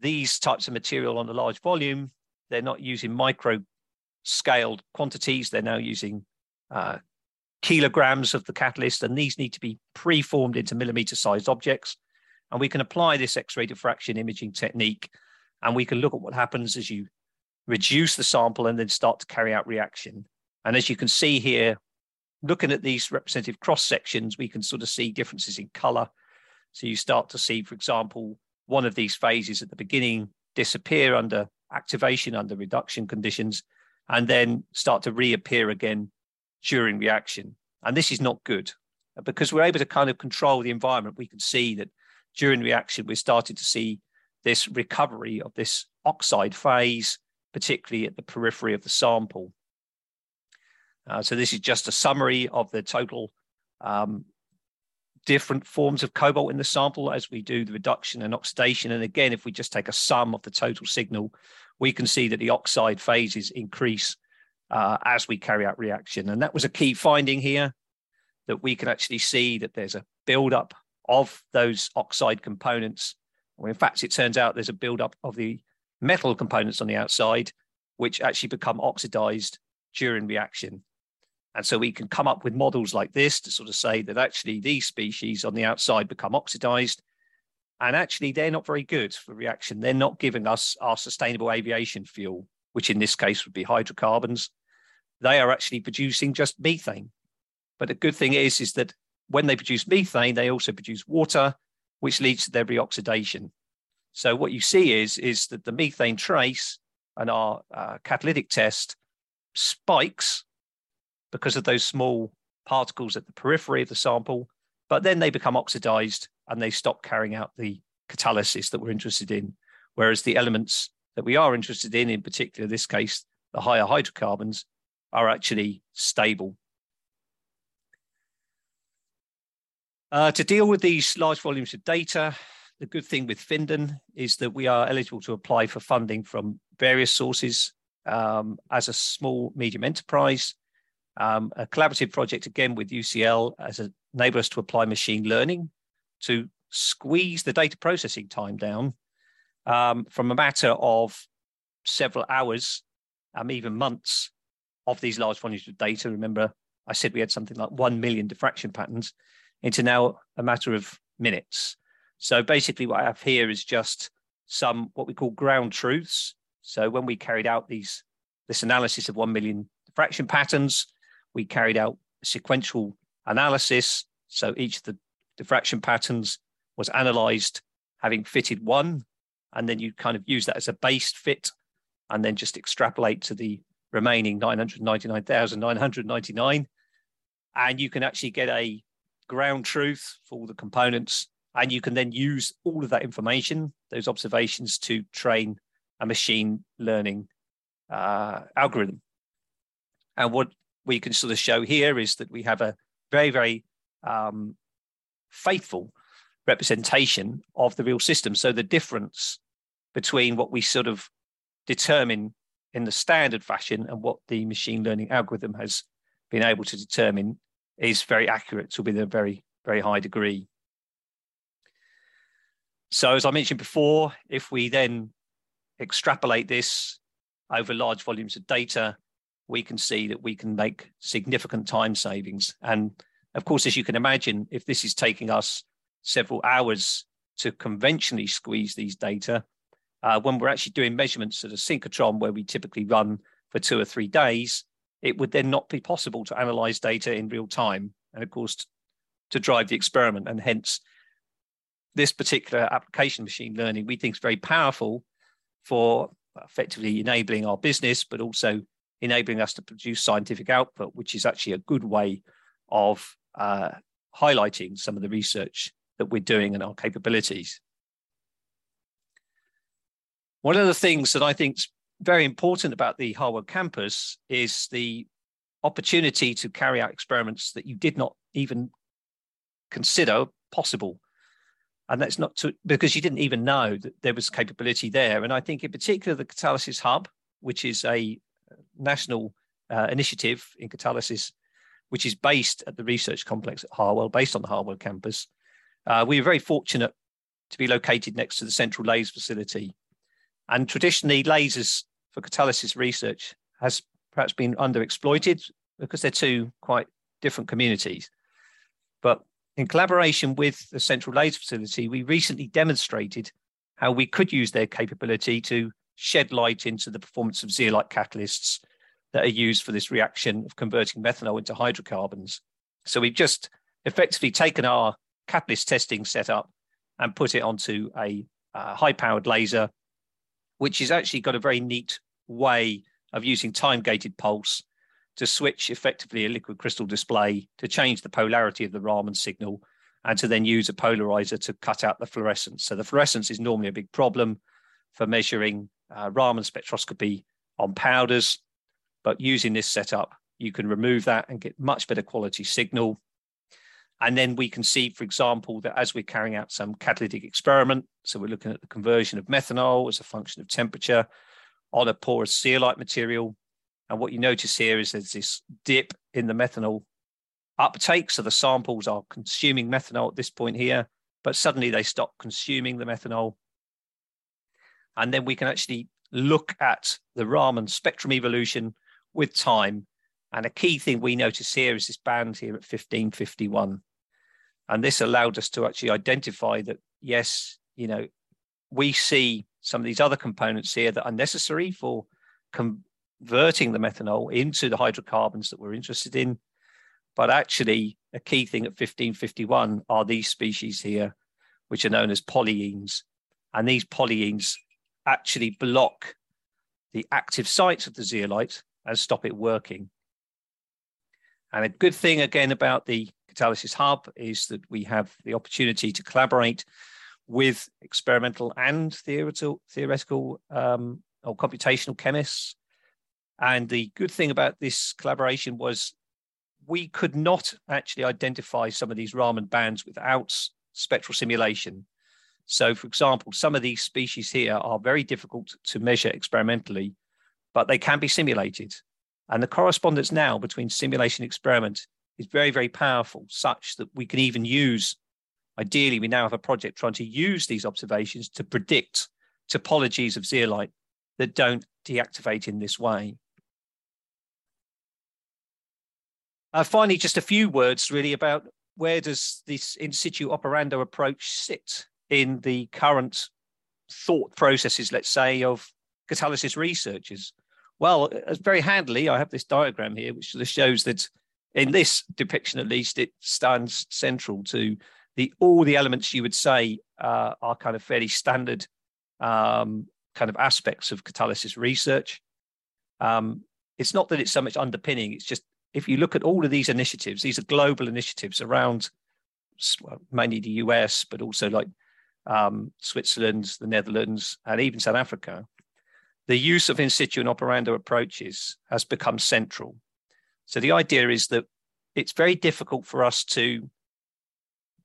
these types of material on a large volume, they're not using micro scaled quantities. They're now using uh, kilograms of the catalyst, and these need to be preformed into millimeter sized objects. And we can apply this X-ray diffraction imaging technique, and we can look at what happens as you reduce the sample and then start to carry out reaction. And as you can see here, looking at these representative cross sections, we can sort of see differences in color. So you start to see, for example, one of these phases at the beginning disappear under activation, under reduction conditions, and then start to reappear again during reaction. And this is not good, because we're able to kind of control the environment. We can see that during reaction, we started to see this recovery of this oxide phase, particularly at the periphery of the sample. Uh, so this is just a summary of the total um, different forms of cobalt in the sample as we do the reduction and oxidation. And again, if we just take a sum of the total signal, we can see that the oxide phases increase uh, as we carry out reaction. And that was a key finding here, that we can actually see that there's a buildup of those oxide components. Well, in fact, it turns out there's a buildup of the metal components on the outside, which actually become oxidized during reaction. And so we can come up with models like this to sort of say that actually these species on the outside become oxidized, and actually they're not very good for reaction. They're not giving us our sustainable aviation fuel, which in this case would be hydrocarbons. They are actually producing just methane. But the good thing is, is that when they produce methane, they also produce water, which leads to their reoxidation. So what you see is, is that the methane trace and our uh, catalytic test spikes because of those small particles at the periphery of the sample, but then they become oxidized and they stop carrying out the catalysis that we're interested in. Whereas the elements that we are interested in, in particular, this case, the higher hydrocarbons, are actually stable. Uh, to deal with these large volumes of data, the good thing with Finden is that we are eligible to apply for funding from various sources um, as a small medium enterprise. Um, a collaborative project, again, with U C L has enabled us to apply machine learning to squeeze the data processing time down um, from a matter of several hours, um, even months, of these large volumes of data. Remember, I said we had something like one million diffraction patterns into now a matter of minutes. So basically what I have here is just some what we call ground truths. So when we carried out these this analysis of one million diffraction patterns, we carried out sequential analysis. So each of the diffraction patterns was analyzed, having fitted one, and then you kind of use that as a base fit and then just extrapolate to the remaining nine hundred ninety-nine thousand nine hundred ninety-nine. And you can actually get a ground truth for all the components. And you can then use all of that information, those observations, to train a machine learning uh, algorithm. And what we can sort of show here is that we have a very, very um, faithful representation of the real system. So the difference between what we sort of determine in the standard fashion and what the machine learning algorithm has been able to determine is very accurate to within a very, very high degree. So as I mentioned before, if we then extrapolate this over large volumes of data, we can see that we can make significant time savings. And of course, as you can imagine, if this is taking us several hours to conventionally squeeze these data, uh, when we're actually doing measurements at a synchrotron where we typically run for two or three days, it would then not be possible to analyze data in real time. And of course, to drive the experiment, and hence this particular application of machine learning, we think is very powerful for effectively enabling our business, but also enabling us to produce scientific output, which is actually a good way of uh, highlighting some of the research that we're doing and our capabilities. One of the things that I think is very important about the Harwell campus is the opportunity to carry out experiments that you did not even consider possible. And that's not to, because you didn't even know that there was capability there. And I think in particular, the Catalysis Hub, which is a national uh, initiative in catalysis, which is based at the Research Complex at Harwell, based on the Harwell campus. Uh, we were very fortunate to be located next to the Central Laser Facility. And traditionally, lasers for catalysis research has perhaps been underexploited because they're two quite different communities. But in collaboration with the Central Laser Facility, we recently demonstrated how we could use their capability to shed light into the performance of zeolite catalysts that are used for this reaction of converting methanol into hydrocarbons. So we've just effectively taken our catalyst testing setup and put it onto a uh, high-powered laser, which has actually got a very neat way of using time-gated pulse to switch effectively a liquid crystal display to change the polarity of the Raman signal, and to then use a polarizer to cut out the fluorescence. So the fluorescence is normally a big problem for measuring uh, Raman spectroscopy on powders, but using this setup, you can remove that and get much better quality signal. And then we can see, for example, that as we're carrying out some catalytic experiment, so we're looking at the conversion of methanol as a function of temperature on a porous zeolite material, and what you notice here is there's this dip in the methanol uptake. So the samples are consuming methanol at this point here, but suddenly they stop consuming the methanol. And then we can actually look at the Raman spectrum evolution with time. And a key thing we notice here is this band here at fifteen fifty-one. And this allowed us to actually identify that, yes, you know, we see some of these other components here that are necessary for com- converting the methanol into the hydrocarbons that we're interested in. But actually, a key thing at fifteen fifty-one are these species here, which are known as polyenes. And these polyenes actually block the active sites of the zeolite and stop it working. And a good thing, again, about the Catalysis Hub is that we have the opportunity to collaborate with experimental and theoretical, theoretical um, or computational chemists. And the good thing about this collaboration was we could not actually identify some of these Raman bands without spectral simulation. So, for example, some of these species here are very difficult to measure experimentally, but they can be simulated. And the correspondence now between simulation and experiment is very, very powerful, such that we can even use Ideally, we now have a project trying to use these observations to predict topologies of zeolite that don't deactivate in this way. Uh, finally, just a few words really about where does this in situ operando approach sit in the current thought processes, let's say, of catalysis researchers. Well, very handily, I have this diagram here, which shows that in this depiction, at least, it stands central to the all the elements you would say uh, are kind of fairly standard um, kind of aspects of catalysis research. Um, it's not that it's so much underpinning, it's just if you look at all of these initiatives, these are global initiatives around well, mainly the U S, but also like um, Switzerland, the Netherlands, and even South Africa, the use of in situ and operando approaches has become central. So the idea is that it's very difficult for us to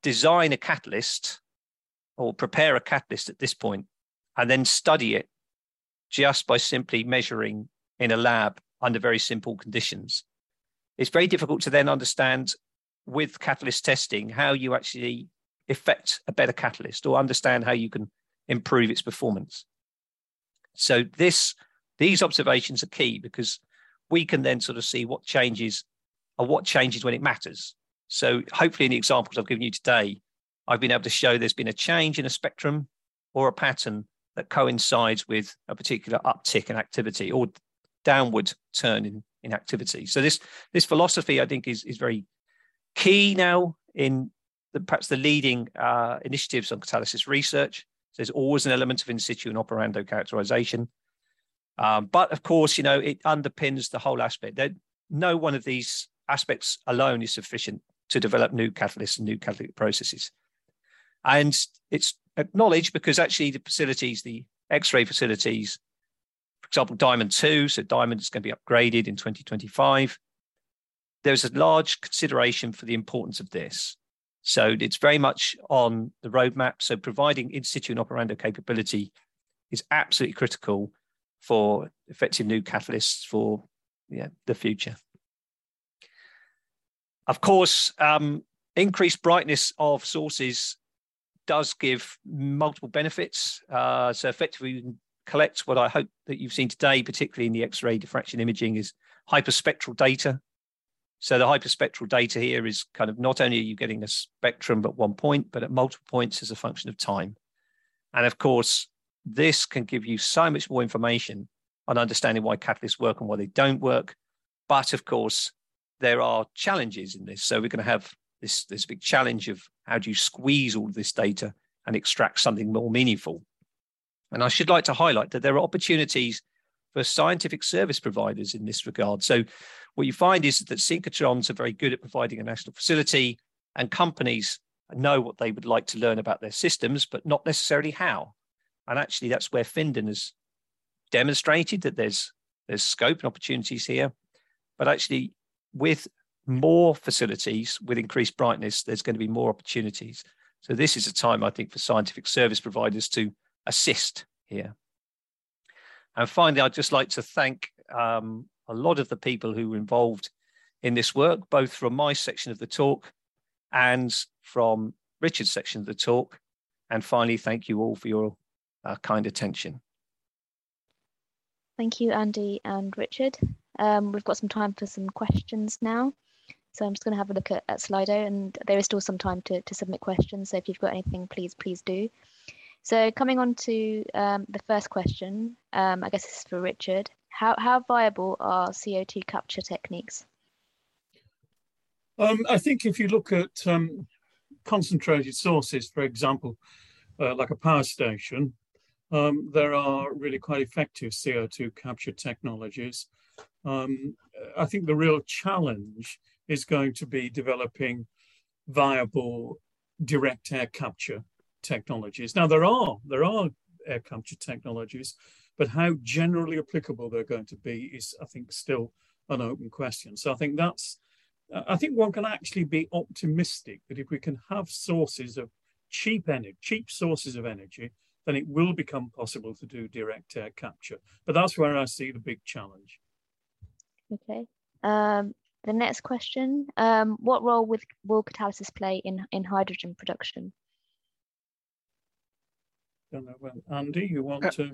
design a catalyst or prepare a catalyst at this point and then study it just by simply measuring in a lab under very simple conditions. It's very difficult to then understand with catalyst testing how you actually effect a better catalyst or understand how you can improve its performance. So this, these observations are key because we can then sort of see what changes or what changes when it matters. So hopefully in the examples I've given you today, I've been able to show there's been a change in a spectrum or a pattern that coincides with a particular uptick in activity or downward turn in, in activity. So this, this philosophy, I think, is, is very key now in the, perhaps the leading uh, initiatives on catalysis research. So there's always an element of in situ and operando characterization. Um, but of course, you know, it underpins the whole aspect. There, no one of these aspects alone is sufficient to develop new catalysts and new catalytic processes. And it's acknowledged because actually the facilities, the X-ray facilities, for example, Diamond two, so Diamond is going to be upgraded in twenty twenty-five. There's a large consideration for the importance of this. So it's very much on the roadmap. So providing in situ and operando capability is absolutely critical for effective new catalysts for yeah, the future. Of course, um, increased brightness of sources does give multiple benefits. Uh, so effectively, we can collect what I hope that you've seen today, particularly in the X-ray diffraction imaging, is hyperspectral data. So the hyperspectral data here is kind of not only are you getting a spectrum at one point, but at multiple points as a function of time. And of course, this can give you so much more information on understanding why catalysts work and why they don't work. But of course, there are challenges in this. So we're going to have this, this big challenge of how do you squeeze all of this data and extract something more meaningful. And I should like to highlight that there are opportunities for scientific service providers in this regard. So what you find is that synchrotrons are very good at providing a national facility, and companies know what they would like to learn about their systems, but not necessarily how. And actually, that's where Finden has demonstrated that there's, there's scope and opportunities here. But actually, with more facilities, with increased brightness, there's going to be more opportunities. So this is a time, I think, for scientific service providers to assist here. And finally, I'd just like to thank um, a lot of the people who were involved in this work, both from my section of the talk and from Richard's section of the talk. And finally, thank you all for your uh, kind attention. Thank you, Andy and Richard. Um, we've got some time for some questions now. So I'm just going to have a look at, at Slido, and there is still some time to, to submit questions. So if you've got anything, please, please do. So coming on to um, the first question, um, I guess this is for Richard. How, how viable are C O two capture techniques? Um, I think if you look at um, concentrated sources, for example, uh, like a power station, um, there are really quite effective C O two capture technologies. Um, I think the real challenge is going to be developing viable direct air capture technologies. Now, there are there are air capture technologies, but how generally applicable they're going to be is, I think, still an open question. So I think that's, I think one can actually be optimistic that if we can have sources of cheap energy, cheap sources of energy, then it will become possible to do direct air capture. But that's where I see the big challenge. Okay. Um, the next question: um, what role with, will catalysis play in in hydrogen production? don't know when, Andy, you want uh, to?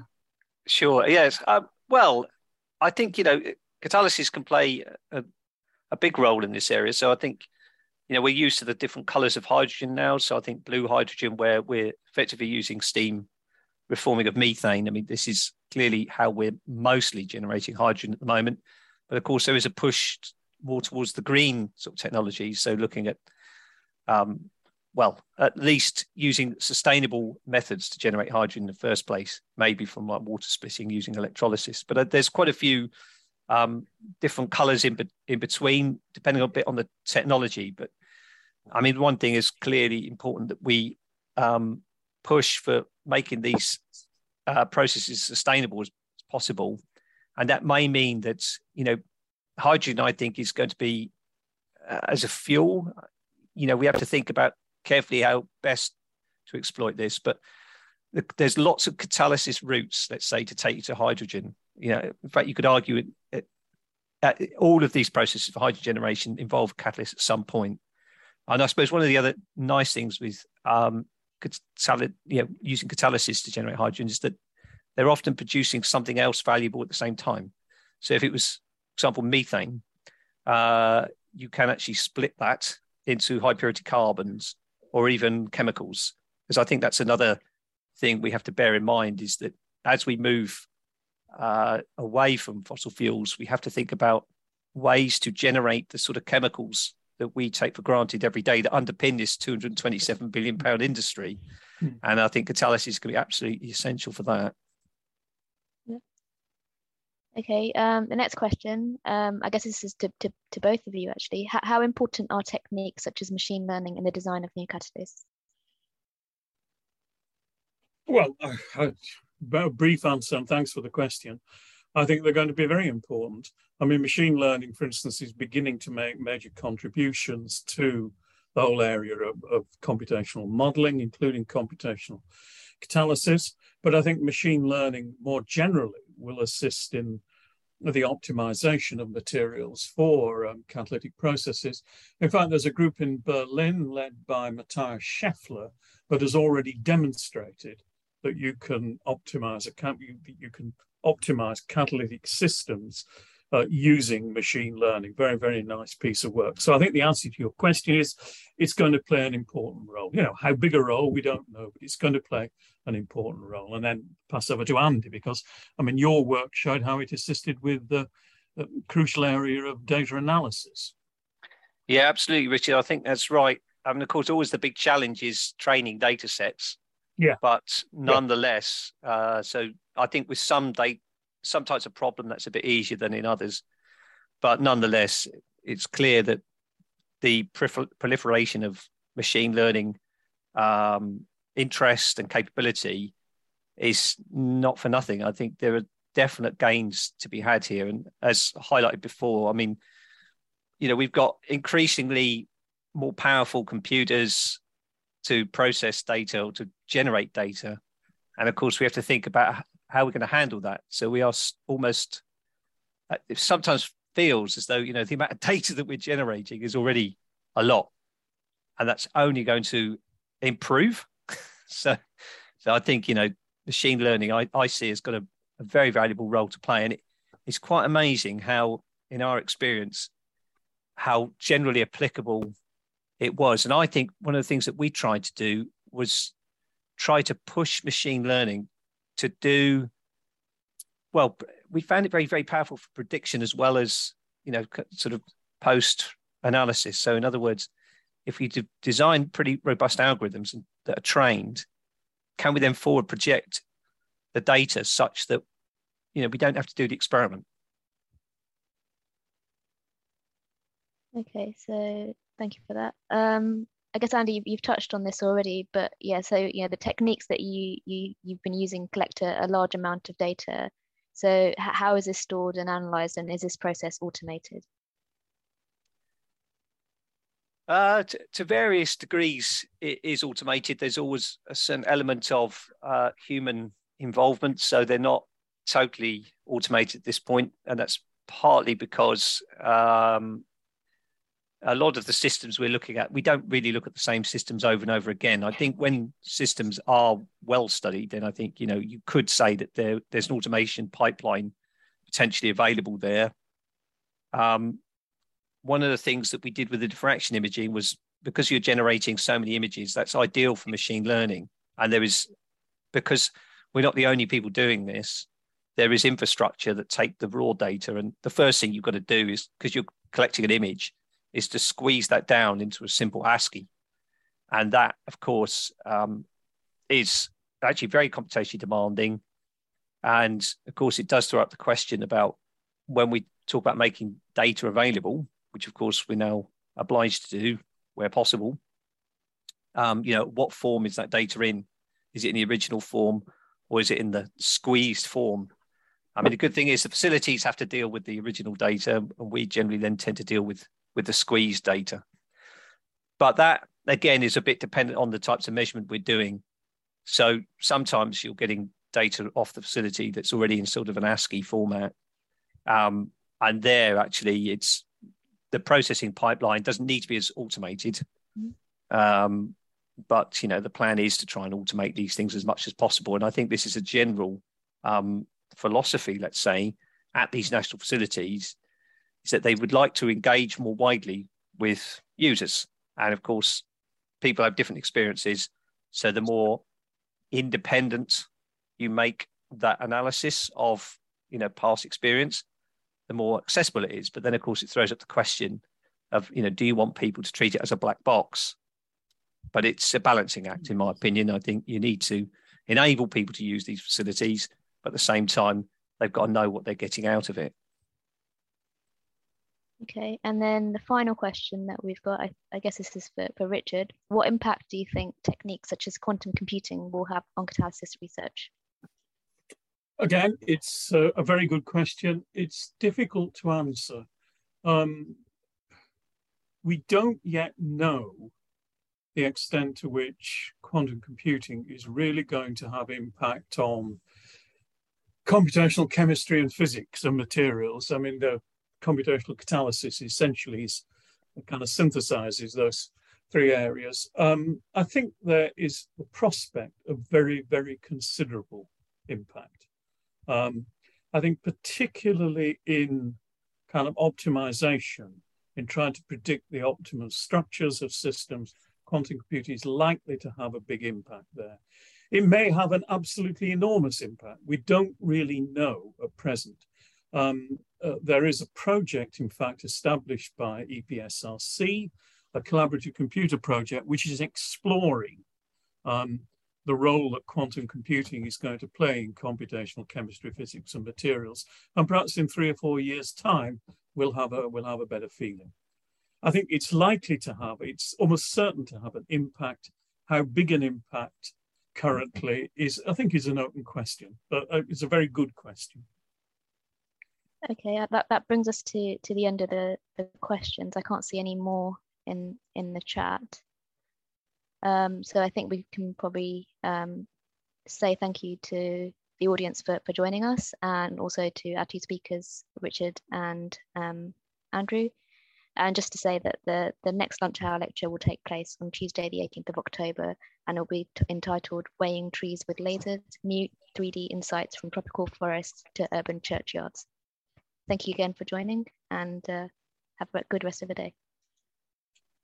Sure, yes. Um, well, I think, you know, catalysis can play a, a big role in this area. So I think, you know, we're used to the different colours of hydrogen now. So I think blue hydrogen, where we're effectively using steam reforming of methane. I mean, this is clearly how we're mostly generating hydrogen at the moment. But of course, there is a push more towards the green sort of technology. So looking at, um, well, at least using sustainable methods to generate hydrogen in the first place, maybe from like water splitting using electrolysis. But there's quite a few um, different colours in, be in between, depending a bit on the technology. But I mean, one thing is clearly important that we um, push for making these uh, processes sustainable as possible. And that may mean that, you know, hydrogen, I think, is going to be uh, as a fuel. You know, we have to think about carefully how best to exploit this. But the, there's lots of catalysis routes, let's say, to take you to hydrogen. You know, in fact, you could argue it, it, it, all of these processes for hydrogen generation involve catalysts at some point. And I suppose one of the other nice things with um, cataly you know, using catalysis to generate hydrogen is that they're often producing something else valuable at the same time. So if it was, for example, methane, uh, you can actually split that into high purity carbons or even chemicals. Because I think that's another thing we have to bear in mind, is that as we move uh, away from fossil fuels, we have to think about ways to generate the sort of chemicals that we take for granted every day that underpin this two hundred and twenty-seven billion pound industry. Mm. And I think catalysis can be absolutely essential for that. Okay, um, the next question, um, I guess this is to, to, to both of you actually. How, how important are techniques such as machine learning in the design of new catalysts? Well, a uh, brief answer, and thanks for the question. I think they're going to be very important. I mean, machine learning, for instance, is beginning to make major contributions to the whole area of, of computational modeling, including computational catalysis. But I think machine learning more generally will assist in the optimization of materials for um, catalytic processes. In fact, there's a group in Berlin led by Matthias Scheffler that has already demonstrated that you can optimize a you, you can optimize catalytic systems uh, using machine learning. Very, very nice piece of work. So I think the answer to your question is it's going to play an important role. You know, how big a role, we don't know, but it's going to play an important role. And then pass over to Andy, because I mean, your work showed how it assisted with the, the crucial area of data analysis. Yeah, absolutely, Richard. I think that's right. I mean, of course, always the big challenge is training data sets. Yeah. But nonetheless, yeah. Uh, so I think with some data, some types of problem, that's a bit easier than in others. But nonetheless, it's clear that the proliferation of machine learning um, interest and capability is not for nothing. I think there are definite gains to be had here. And as highlighted before, I mean, you know, we've got increasingly more powerful computers to process data or to generate data. And of course, we have to think about how we're going to handle that. So we are almost, it sometimes feels as though, you know, the amount of data that we're generating is already a lot, and that's only going to improve. so, so I think, you know, machine learning, I, I see has got a, a very valuable role to play. And it, it's quite amazing how, in our experience, how generally applicable it was. And I think one of the things that we tried to do was try to push machine learning to do, well, we found it very, very powerful for prediction as well as, you know, sort of post-analysis. So in other words, if we design pretty robust algorithms that are trained, can we then forward project the data such that, you know, we don't have to do the experiment? Okay, so thank you for that. Um... I guess, Andy, you've touched on this already, but yeah, so you know, the techniques that you, you, you've been using collect a, a large amount of data. So how is this stored and analysed, and is this process automated? Uh, to, to various degrees, it is automated. There's always a certain element of uh, human involvement, so they're not totally automated at this point, and that's partly because um, a lot of the systems we're looking at, we don't really look at the same systems over and over again. I think when systems are well studied, then I think, you know, you could say that there, there's an automation pipeline potentially available there. Um, one of the things that we did with the diffraction imaging was, because you're generating so many images, that's ideal for machine learning. And there is, because we're not the only people doing this, there is infrastructure that take the raw data. And the first thing you've got to do is, because you're collecting an image, is to squeeze that down into a simple ASCII. And that, of course, um, is actually very computationally demanding. And of course, it does throw up the question about when we talk about making data available, which of course we're now obliged to do where possible. Um, you know, what form is that data in? Is it in the original form or is it in the squeezed form? I mean, the good thing is the facilities have to deal with the original data, and we generally then tend to deal with, with the squeezed data. But that, again, is a bit dependent on the types of measurement we're doing. So sometimes you're getting data off the facility that's already in sort of an ASCII format. Um, and there, actually, it's the processing pipeline doesn't need to be as automated. Um, but, you know, the plan is to try and automate these things as much as possible. And I think this is a general um, philosophy, let's say, at these national facilities, is that they would like to engage more widely with users. And of course, people have different experiences. So the more independent you make that analysis of, you know, past experience, the more accessible it is. But then, of course, it throws up the question of, you know, do you want people to treat it as a black box? But it's a balancing act, in my opinion. I think you need to enable people to use these facilities, but at the same time, they've got to know what they're getting out of it. Okay, and then the final question that we've got, I, I guess this is for, for Richard. What impact do you think techniques such as quantum computing will have on catalysis research? Again, it's a, a very good question. It's difficult to answer. Um, we don't yet know the extent to which quantum computing is really going to have impact on computational chemistry and physics and materials. I mean, the computational catalysis essentially is, kind of synthesizes those three areas. Um, I think there is the prospect of very, very considerable impact. Um, I think particularly in kind of optimization, in trying to predict the optimum structures of systems, quantum computing is likely to have a big impact there. It may have an absolutely enormous impact. We don't really know at present. Um, uh, there is a project, in fact, established by E P S R C, a collaborative computer project, which is exploring um, the role that quantum computing is going to play in computational chemistry, physics, and materials. And perhaps in three or four years' time, we'll have a, we'll have a better feeling. I think it's likely to have, it's almost certain to have an impact. How big an impact currently is, I think, is an open question, but it's a very good question. Okay, that, that brings us to, to the end of the, the questions. I can't see any more in, in the chat. Um, so I think we can probably um, say thank you to the audience for, for joining us, and also to our two speakers, Richard and um, Andrew. And just to say that the, the next lunch hour lecture will take place on Tuesday, the eighteenth of October, and it'll be entitled Weighing Trees with Lasers, New three D Insights from Tropical Forests to Urban Churchyards. Thank you again for joining, and uh, have a good rest of the day.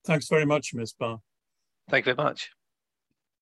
Thanks very much, Miz Barr. Thank you very much.